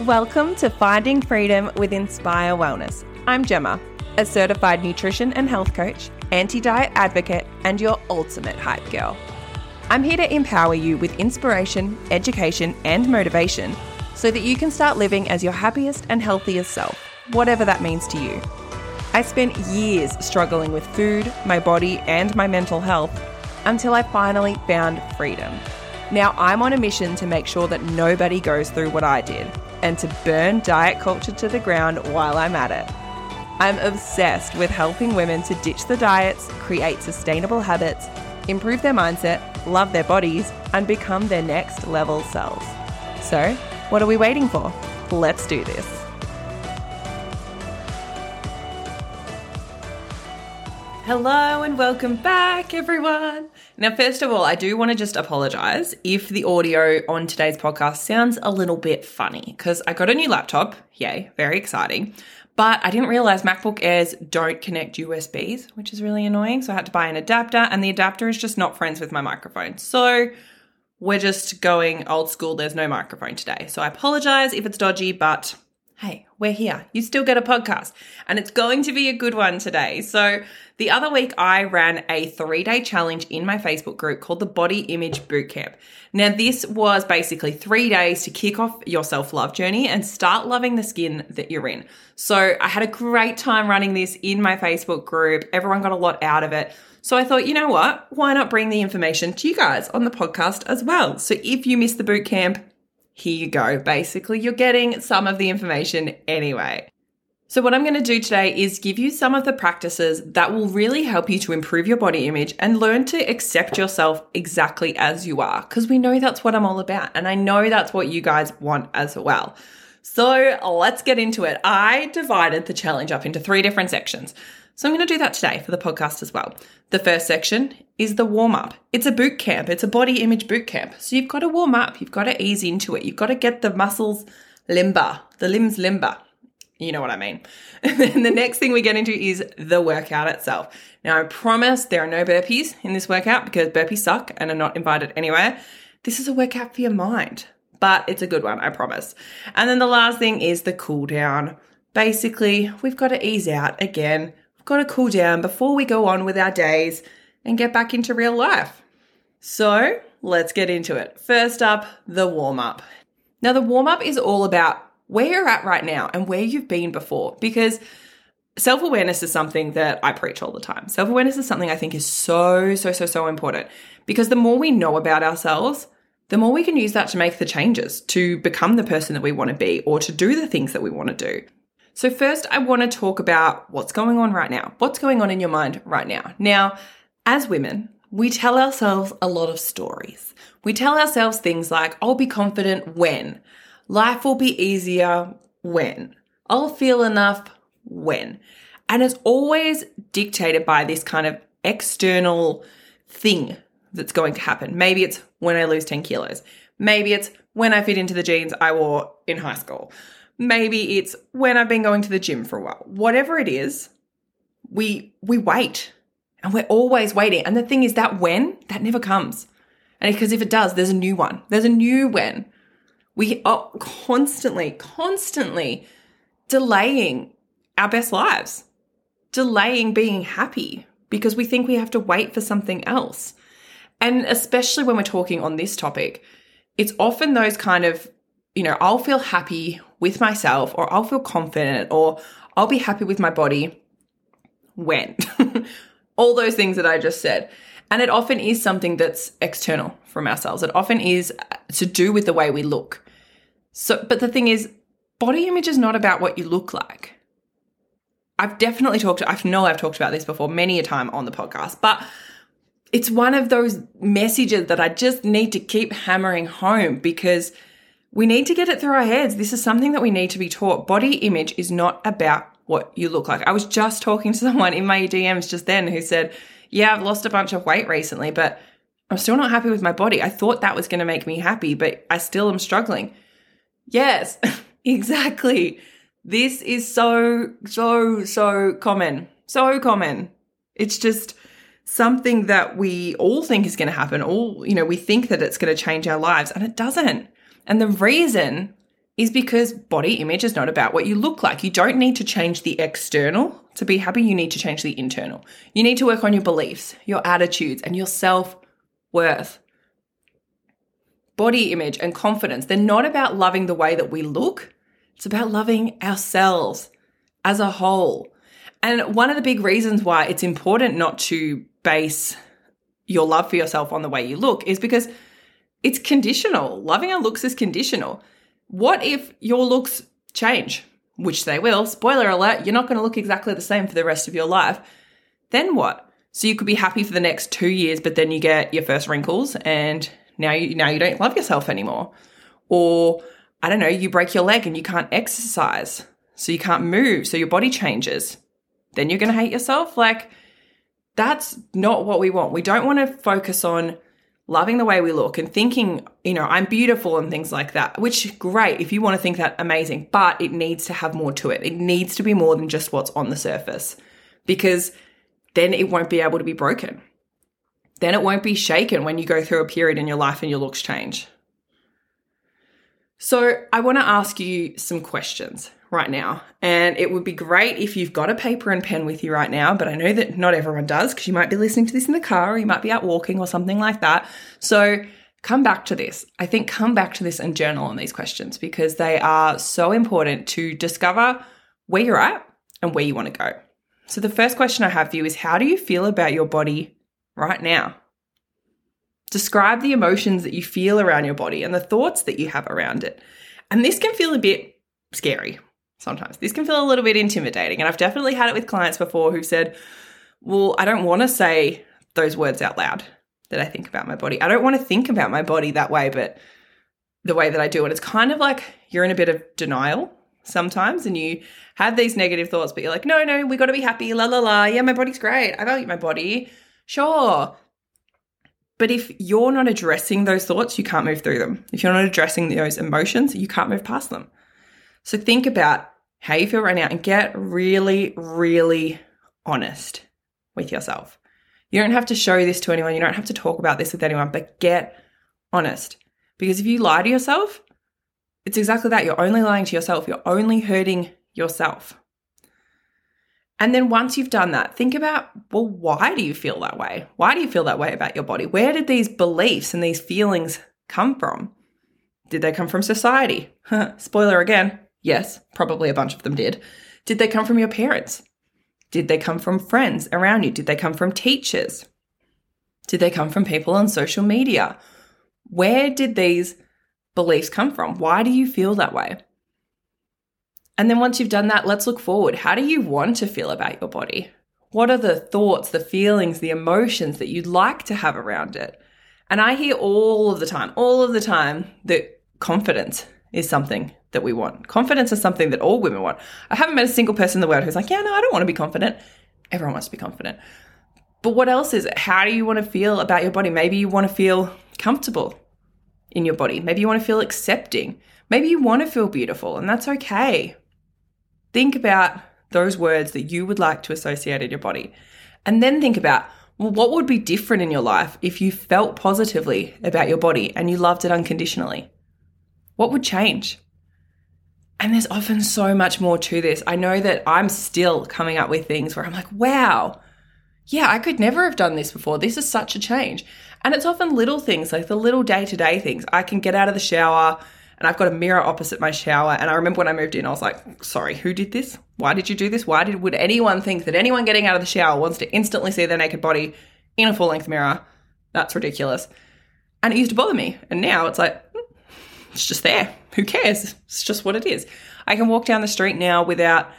Welcome to Finding Freedom with Inspire Wellness. I'm Gemma, a certified nutrition and health coach, anti-diet advocate, and your ultimate hype girl. I'm here to empower you with inspiration, education, and motivation so that you can start living as your happiest and healthiest self, whatever that means to you. I spent years struggling with food, my body, and my mental health until I finally found freedom. Now I'm on a mission to make sure that nobody goes through what I did, and to burn diet culture to the ground while I'm at it. I'm obsessed with helping women to ditch the diets, create sustainable habits, improve their mindset, love their bodies, and become their next level selves. So, what are we waiting for? Let's do this. Hello and welcome back, everyone. Now, first of all, I do want to just apologize if the audio on today's podcast sounds a little bit funny because I got a new laptop. Yay, very exciting. But I didn't realize MacBook Airs don't connect USBs, which is really annoying. So I had to buy an adapter, and the adapter is just not friends with my microphone. So we're just going old school. There's no microphone today. So I apologize if it's dodgy, but hey, we're here. You still get a podcast, and it's going to be a good one today. So the other week I ran a 3-day challenge in my Facebook group called the Body Image Bootcamp. Now this was basically 3 days to kick off your self-love journey and start loving the skin that you're in. So I had a great time running this in my Facebook group. Everyone got a lot out of it. So I thought, you know what? Why not bring the information to you guys on the podcast as well? So if you missed the bootcamp, here you go. Basically, you're getting some of the information anyway. So what I'm going to do today is give you some of the practices that will really help you to improve your body image and learn to accept yourself exactly as you are, because we know that's what I'm all about, and I know that's what you guys want as well. So let's get into it. I divided the challenge up into 3 different sections. So I'm going to do that today for the podcast as well. The first section is the warm-up. It's a boot camp. It's a body image boot camp. So you've got to warm up. You've got to ease into it. You've got to get the muscles limber, the limbs limber. You know what I mean. And then the next thing we get into is the workout itself. Now I promise there are no burpees in this workout because burpees suck and are not invited anywhere. This is a workout for your mind, but it's a good one, I promise. And then the last thing is the cool down. Basically, we've got to ease out again. Got to cool down before we go on with our days and get back into real life. So let's get into it. First up, the warm-up. Now the warm-up is all about where you're at right now and where you've been before, because self-awareness is something that I preach all the time. Self-awareness is something I think is so important, because the more we know about ourselves, the more we can use that to make the changes, to become the person that we want to be or to do the things that we want to do. So first, I want to talk about what's going on right now. What's going on in your mind right now? Now, as women, we tell ourselves a lot of stories. We tell ourselves things like, I'll be confident when. Life will be easier when. I'll feel enough when. And it's always dictated by this kind of external thing that's going to happen. Maybe it's when I lose 10 kilos. Maybe it's when I fit into the jeans I wore in high school. Maybe it's when I've been going to the gym for a while. Whatever it is, we wait, and we're always waiting. And the thing is that when, that never comes. And because if it does, there's a new one. There's a new when. We are constantly delaying our best lives, delaying being happy because we think we have to wait for something else. And especially when we're talking on this topic, it's often those kind of, I'll feel happy with myself, or I'll feel confident, or I'll be happy with my body when. All those things that I just said. And it often is something that's external from ourselves. It often is to do with the way we look. So, but the thing is, body image is not about what you look like. I've talked about this before many a time on the podcast, but it's one of those messages that I just need to keep hammering home, because we need to get it through our heads. This is something that we need to be taught. Body image is not about what you look like. I was just talking to someone in my DMs just then who said, yeah, I've lost a bunch of weight recently, but I'm still not happy with my body. I thought that was going to make me happy, but I still am struggling. Yes, exactly. This is so common. So common. It's just something that we all think is going to happen. We think that it's going to change our lives, and it doesn't. And the reason is because body image is not about what you look like. You don't need to change the external to be happy. You need to change the internal. You need to work on your beliefs, your attitudes, and your self-worth. Body image and confidence, they're not about loving the way that we look. It's about loving ourselves as a whole. And one of the big reasons why it's important not to base your love for yourself on the way you look is because it's conditional. Loving our looks is conditional. What if your looks change, which they will? Spoiler alert, you're not going to look exactly the same for the rest of your life. Then what? So you could be happy for the next 2 years, but then you get your first wrinkles and now you don't love yourself anymore. Or, I don't know, you break your leg and you can't exercise, so you can't move, so your body changes. Then you're going to hate yourself. Like, that's not what we want. We don't want to focus on loving the way we look and thinking, you know, I'm beautiful and things like that, which great. If you want to think that, amazing, but it needs to have more to it. It needs to be more than just what's on the surface, because then it won't be able to be broken. Then it won't be shaken when you go through a period in your life and your looks change. So I want to ask you some questions right now. And it would be great if you've got a paper and pen with you right now, but I know that not everyone does, because you might be listening to this in the car, or you might be out walking or something like that. So come back to this. I think come back to this and journal on these questions, because they are so important to discover where you're at and where you want to go. So the first question I have for you is, how do you feel about your body right now? Describe the emotions that you feel around your body and the thoughts that you have around it. And this can feel a bit scary sometimes. This can feel a little bit intimidating. And I've definitely had it with clients before who've said, well, I don't want to say those words out loud that I think about my body. I don't want to think about my body that way, but the way that I do it, it's kind of like you're in a bit of denial sometimes and you have these negative thoughts, but you're like, no, we got to be happy, la, la, la. Yeah, my body's great. I value my body. Sure. But if you're not addressing those thoughts, you can't move through them. If you're not addressing those emotions, you can't move past them. So think about how you feel right now and get really, really honest with yourself. You don't have to show this to anyone. You don't have to talk about this with anyone, but get honest. Because if you lie to yourself, it's exactly that. You're only lying to yourself. You're only hurting yourself. And then once you've done that, think about, well, why do you feel that way? Why do you feel that way about your body? Where did these beliefs and these feelings come from? Did they come from society? Spoiler again. Yes, probably a bunch of them did. Did they come from your parents? Did they come from friends around you? Did they come from teachers? Did they come from people on social media? Where did these beliefs come from? Why do you feel that way? And then once you've done that, let's look forward. How do you want to feel about your body? What are the thoughts, the feelings, the emotions that you'd like to have around it? And I hear all of the time that confidence is something that we want. Confidence is something that all women want. I haven't met a single person in the world who's like, yeah, no, I don't want to be confident. Everyone wants to be confident. But what else is it? How do you want to feel about your body? Maybe you want to feel comfortable in your body. Maybe you want to feel accepting. Maybe you want to feel beautiful, and that's okay. Think about those words that you would like to associate in your body. And then think about, well, what would be different in your life if you felt positively about your body and you loved it unconditionally? What would change? And there's often so much more to this. I know that I'm still coming up with things where I'm like, wow, yeah, I could never have done this before. This is such a change. And it's often little things, like the little day-to-day things. I can get out of the shower and I've got a mirror opposite my shower. And I remember when I moved in, I was like, sorry, who did this? Why did you do this? Would anyone think that anyone getting out of the shower wants to instantly see their naked body in a full-length mirror? That's ridiculous. And it used to bother me. And now it's like, it's just there. Who cares? It's just what it is. I can walk down the street now without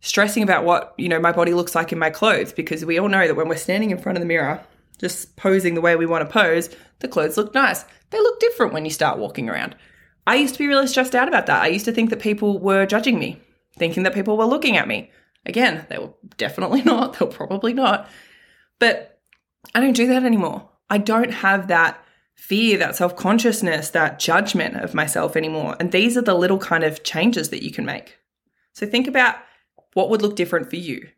stressing about what, you know, my body looks like in my clothes, because we all know that when we're standing in front of the mirror, just posing the way we want to pose, the clothes look nice. They look different when you start walking around. I used to be really stressed out about that. I used to think that people were judging me, thinking that people were looking at me. Again, they were definitely not. They were probably not. But I don't do that anymore. I don't have that fear, that self-consciousness, that judgment of myself anymore. And these are the little kind of changes that you can make. So think about what would look different for you.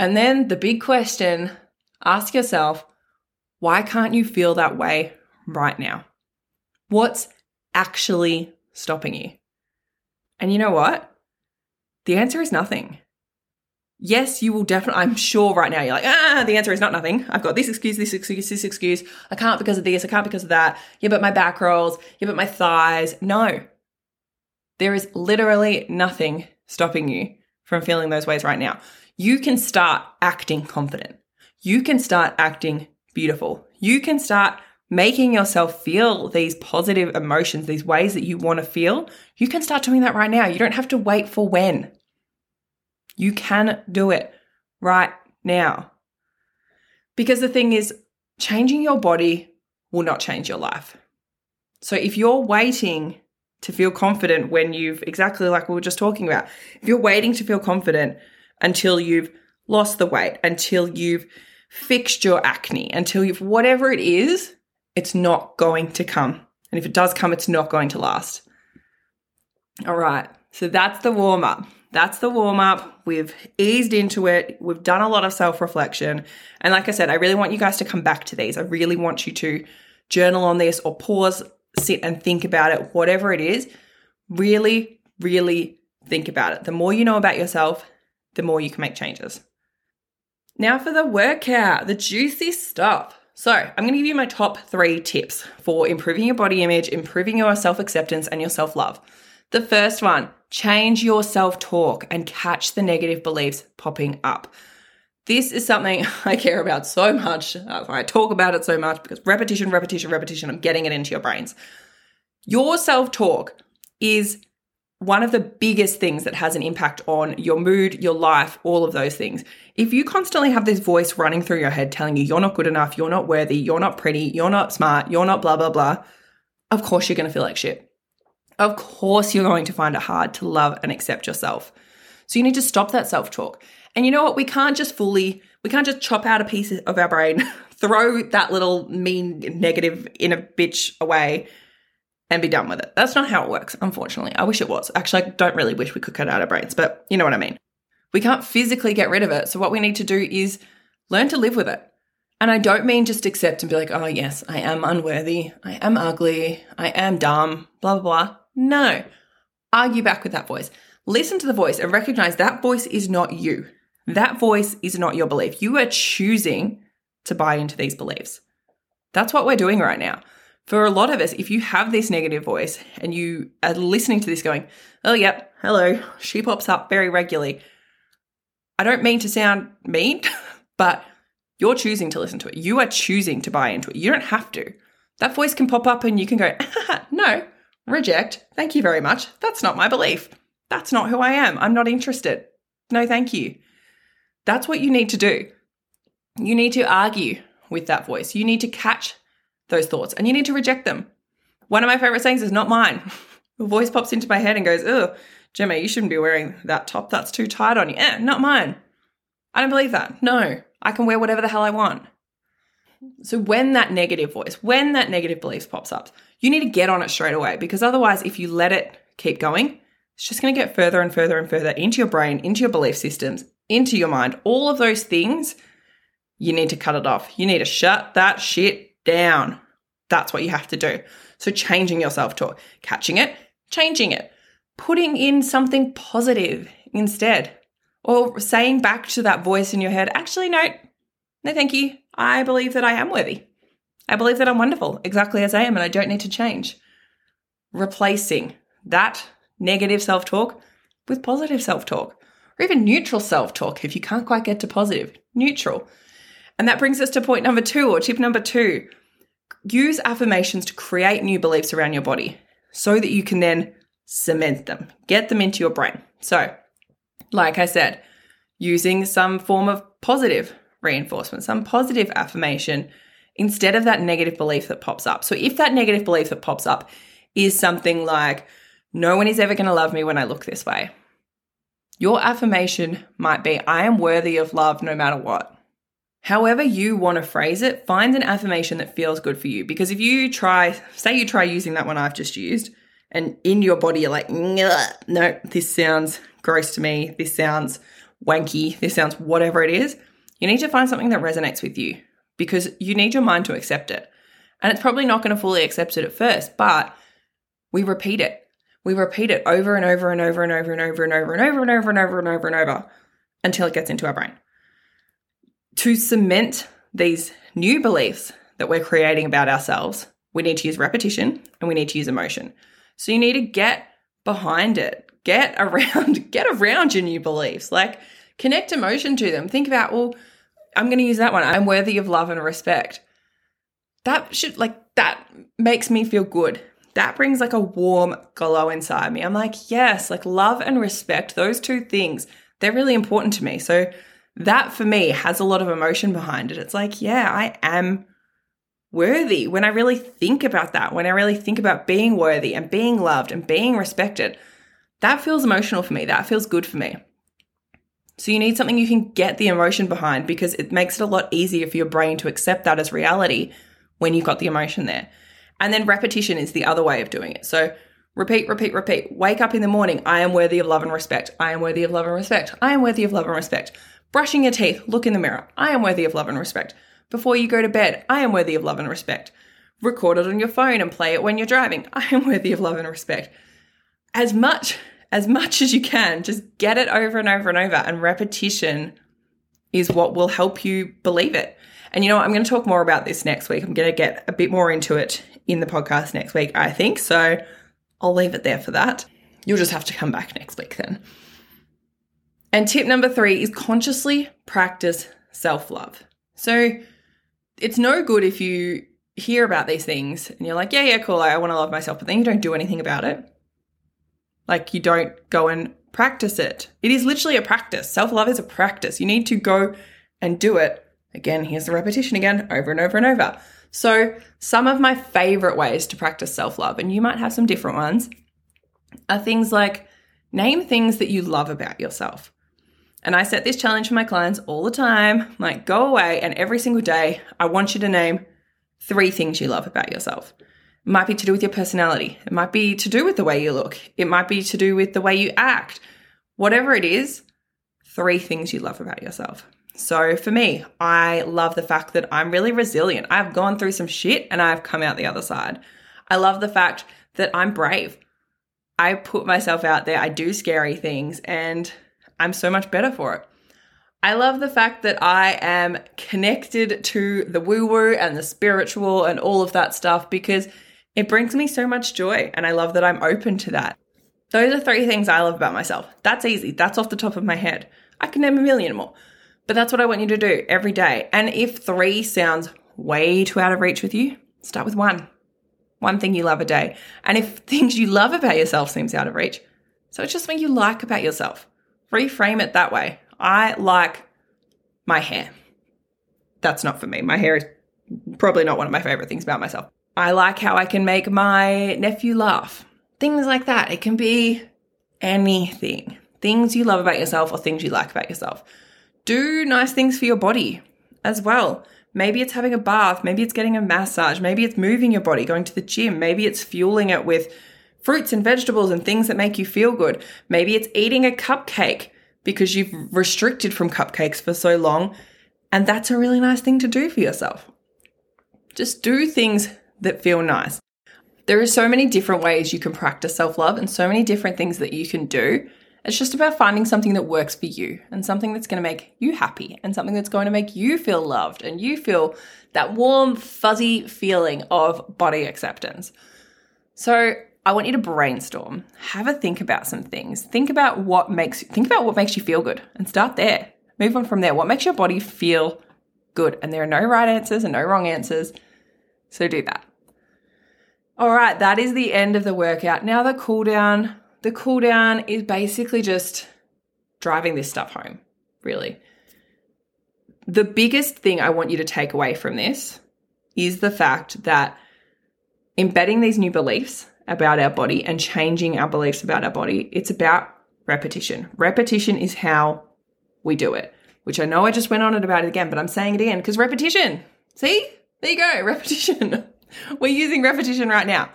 And then the big question, ask yourself, why can't you feel that way right now? What's actually stopping you? And you know what? The answer is nothing. Yes, you will definitely, I'm sure right now you're like, the answer is not nothing. I've got this excuse. I can't because of this. I can't because of that. Yeah, but my back rolls. Yeah, but my thighs. No, there is literally nothing stopping you from feeling those ways right now. You can start acting confident. You can start acting beautiful. You can start making yourself feel these positive emotions, these ways that you want to feel. You can start doing that right now. You don't have to wait for when. You can do it right now. Because the thing is, changing your body will not change your life. So if you're waiting to feel confident when you've, exactly like we were just talking about, if you're waiting to feel confident until you've lost the weight, until you've fixed your acne, until you've whatever it is, it's not going to come. And if it does come, it's not going to last. All right. So that's the warm up. That's the warm up. We've eased into it. We've done a lot of self-reflection. And like I said, I really want you guys to come back to these. I really want you to journal on this or pause, sit and think about it, whatever it is. Really, really think about it. The more you know about yourself, the more you can make changes. Now for the workout, the juicy stuff. So I'm going to give you my top 3 tips for improving your body image, improving your self-acceptance and your self-love. The first one, change your self-talk and catch the negative beliefs popping up. This is something I care about so much. That's why I talk about it so much, because repetition, I'm getting it into your brains. Your self-talk is one of the biggest things that has an impact on your mood, your life, all of those things. If you constantly have this voice running through your head telling you you're not good enough, you're not worthy, you're not pretty, you're not smart, you're not blah, blah, blah, of course you're going to feel like shit. Of course you're going to find it hard to love and accept yourself. So you need to stop that self-talk. And you know what? We can't just chop out a piece of our brain, throw that little mean, negative inner bitch away and be done with it. That's not how it works, unfortunately. I wish it was. Actually, I don't really wish we could cut out our brains, but you know what I mean. We can't physically get rid of it. So what we need to do is learn to live with it. And I don't mean just accept and be like, oh yes, I am unworthy, I am ugly, I am dumb, blah, blah, blah. No, argue back with that voice. Listen to the voice and recognize that voice is not you. That voice is not your belief. You are choosing to buy into these beliefs. That's what we're doing right now. For a lot of us, if you have this negative voice and you are listening to this going, oh, yep, hello, she pops up very regularly. I don't mean to sound mean, but you're choosing to listen to it. You are choosing to buy into it. You don't have to. That voice can pop up and you can go, no, reject. Thank you very much. That's not my belief. That's not who I am. I'm not interested. No, thank you. That's what you need to do. You need to argue with that voice. You need to catch those thoughts and you need to reject them. One of my favorite sayings is not mine. A voice pops into my head and goes, oh, Gemma, you shouldn't be wearing that top. That's too tight on you. Not mine. I don't believe that. No, I can wear whatever the hell I want. So when that negative voice, when that negative belief pops up, you need to get on it straight away, because otherwise if you let it keep going, it's just going to get further and further and further into your brain, into your belief systems, into your mind, all of those things. You need to cut it off. You need to shut that shit down. That's what you have to do. So changing your self-talk, catching it, changing it, putting in something positive instead, or saying back to that voice in your head, actually, no, thank you. I believe that I am worthy. I believe that I'm wonderful exactly as I am and I don't need to change. Replacing that negative self-talk with positive self-talk, or even neutral self-talk if you can't quite get to positive, neutral. And that brings us to point number 2, or tip number 2. Use affirmations to create new beliefs around your body so that you can then cement them, get them into your brain. So like I said, using some form of positive reinforcement, some positive affirmation instead of that negative belief that pops up. So if that negative belief that pops up is something like, no one is ever going to love me when I look this way, your affirmation might be, I am worthy of love no matter what. However you want to phrase it, find an affirmation that feels good for you. Because if you say you try using that one I've just used, and in your body you're like, no, this sounds gross to me, this sounds wanky, this sounds whatever it is, you need to find something that resonates with you, because you need your mind to accept it. And it's probably not going to fully accept it at first, but we repeat it. We repeat it over and over and over and over and over and over and over and over and over and over and over until it gets into our brain. To cement these new beliefs that we're creating about ourselves, we need to use repetition and we need to use emotion. So you need to get behind it, get around your new beliefs, like connect emotion to them. Think about, well, I'm going to use that one. I'm worthy of love and respect. That makes me feel good. That brings like a warm glow inside me. I'm like, yes, like love and respect, those two things, they're really important to me. So that for me has a lot of emotion behind it. It's like, yeah, I am worthy. When I really think about that, when I really think about being worthy and being loved and being respected, that feels emotional for me. That feels good for me. So you need something you can get the emotion behind, because it makes it a lot easier for your brain to accept that as reality when you've got the emotion there. And then repetition is the other way of doing it. So repeat, repeat, repeat. Wake up in the morning. I am worthy of love and respect. I am worthy of love and respect. I am worthy of love and respect. Brushing your teeth. Look in the mirror. I am worthy of love and respect. Before you go to bed, I am worthy of love and respect. Record it on your phone and play it when you're driving. I am worthy of love and respect. As much as you can, just get it over and over and over. And repetition is what will help you believe it. And you know what? I'm going to talk more about this next week. I'm going to get a bit more into it in the podcast next week, I think. So I'll leave it there for that. You'll just have to come back next week then. And tip number 3 is consciously practice self-love. So it's no good if you hear about these things and you're like, yeah, cool, I want to love myself, but then you don't do anything about it. Like you don't go and practice it. It is literally a practice. Self-love is a practice. You need to go and do it. Again, here's the repetition again, over and over and over. So some of my favorite ways to practice self-love, and you might have some different ones, are things like name things that you love about yourself. And I set this challenge for my clients all the time, like go away and every single day, I want you to name 3 things you love about yourself. It might be to do with your personality. It might be to do with the way you look. It might be to do with the way you act. Whatever it is, 3 things you love about yourself. So for me, I love the fact that I'm really resilient. I've gone through some shit and I've come out the other side. I love the fact that I'm brave. I put myself out there. I do scary things and I'm so much better for it. I love the fact that I am connected to the woo-woo and the spiritual and all of that stuff, because it brings me so much joy and I love that I'm open to that. Those are 3 things I love about myself. That's easy. That's off the top of my head. I can name a million more, but that's what I want you to do every day. And if 3 sounds way too out of reach with you, start with 1 thing you love a day. And if things you love about yourself seems out of reach, so it's just what you like about yourself. Reframe it that way. I like my hair. That's not for me. My hair is probably not one of my favorite things about myself. I like how I can make my nephew laugh. Things like that. It can be anything. Things you love about yourself or things you like about yourself. Do nice things for your body as well. Maybe it's having a bath. Maybe it's getting a massage. Maybe it's moving your body, going to the gym. Maybe it's fueling it with fruits and vegetables and things that make you feel good. Maybe it's eating a cupcake because you've restricted from cupcakes for so long, and that's a really nice thing to do for yourself. Just do things that feel nice. There are so many different ways you can practice self-love and so many different things that you can do. It's just about finding something that works for you and something that's going to make you happy and something that's going to make you feel loved and you feel that warm, fuzzy feeling of body acceptance. So I want you to brainstorm, have a think about some things, think about what makes you feel good and start there. Move on from there. What makes your body feel good? And there are no right answers and no wrong answers. So do that. All right. That is the end of the workout. Now the cool down is basically just driving this stuff home, really. The biggest thing I want you to take away from this is the fact that embedding these new beliefs about our body and changing our beliefs about our body, it's about repetition. Repetition is how we do it, which I know I just went on about it again, but I'm saying it again because repetition. See? There you go. Repetition. We're using repetition right now.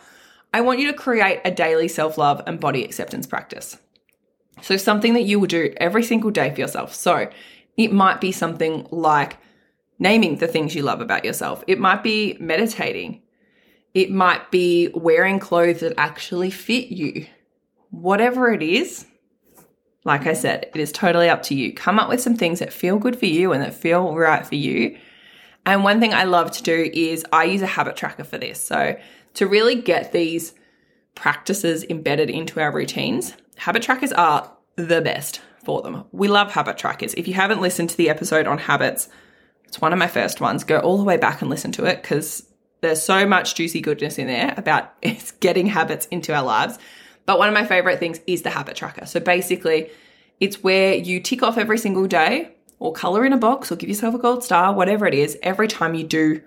I want you to create a daily self-love and body acceptance practice. So something that you will do every single day for yourself. So it might be something like naming the things you love about yourself. It might be meditating. It might be wearing clothes that actually fit you. whatever it is, like I said, it is totally up to you. Come up with some things that feel good for you and that feel right for you. And one thing I love to do is I use a habit tracker for this. So to really get these practices embedded into our routines, habit trackers are the best for them. We love habit trackers. If you haven't listened to the episode on habits, it's one of my first ones. Go all the way back and listen to it because there's so much juicy goodness in there about getting habits into our lives. But one of my favorite things is the habit tracker. So basically, it's where you tick off every single day or color in a box or give yourself a gold star, whatever it is, every time you do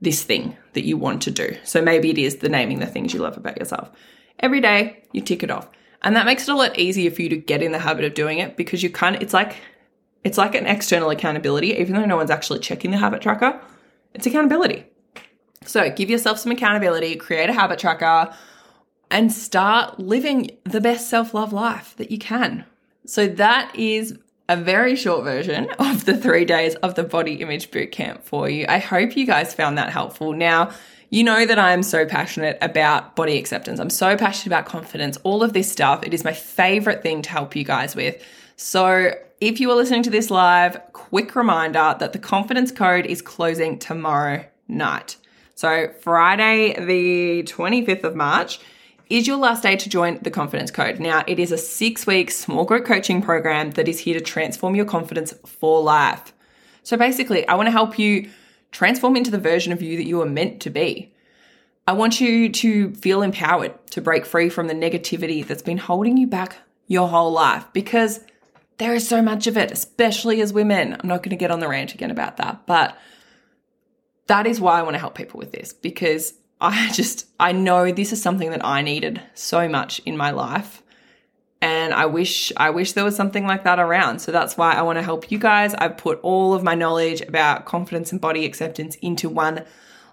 this thing that you want to do. So maybe it is the naming the things you love about yourself. Every day you tick it off. And that makes it a lot easier for you to get in the habit of doing it because you can't, it's like an external accountability, even though no one's actually checking the habit tracker, it's accountability. So give yourself some accountability, create a habit tracker, and start living the best self-love life that you can. So that is a very short version of the 3 days of the Body Image Bootcamp for you. I hope you guys found that helpful. Now, you know that I'm so passionate about body acceptance. I'm so passionate about confidence, all of this stuff. It is my favorite thing to help you guys with. So if you are listening to this live, quick reminder that the Confidence Code is closing tomorrow night. So Friday, the 25th of March, is your last day to join the Confidence Code. Now, it is a 6-week small group coaching program that is here to transform your confidence for life. So basically, I want to help you transform into the version of you that you are meant to be. I want you to feel empowered to break free from the negativity that's been holding you back your whole life because there is so much of it, especially as women. I'm not going to get on the rant again about that, but that is why I want to help people with this because I know this is something that I needed so much in my life and I wish there was something like that around. So that's why I want to help you guys. I've put all of my knowledge about confidence and body acceptance into one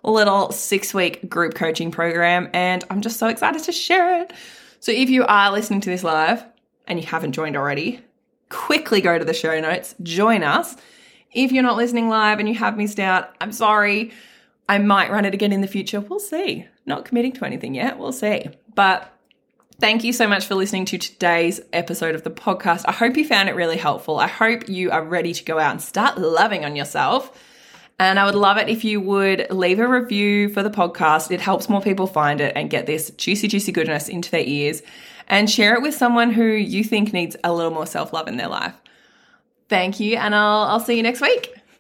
little 6-week group coaching program and I'm just so excited to share it. So if you are listening to this live and you haven't joined already, quickly go to the show notes, join us. If you're not listening live and you have missed out, I'm sorry. I might run it again in the future. We'll see. Not committing to anything yet. We'll see. But thank you so much for listening to today's episode of the podcast. I hope you found it really helpful. I hope you are ready to go out and start loving on yourself. And I would love it if you would leave a review for the podcast. It helps more people find it and get this juicy, juicy goodness into their ears and share it with someone who you think needs a little more self-love in their life. Thank you, and I'll see you next week.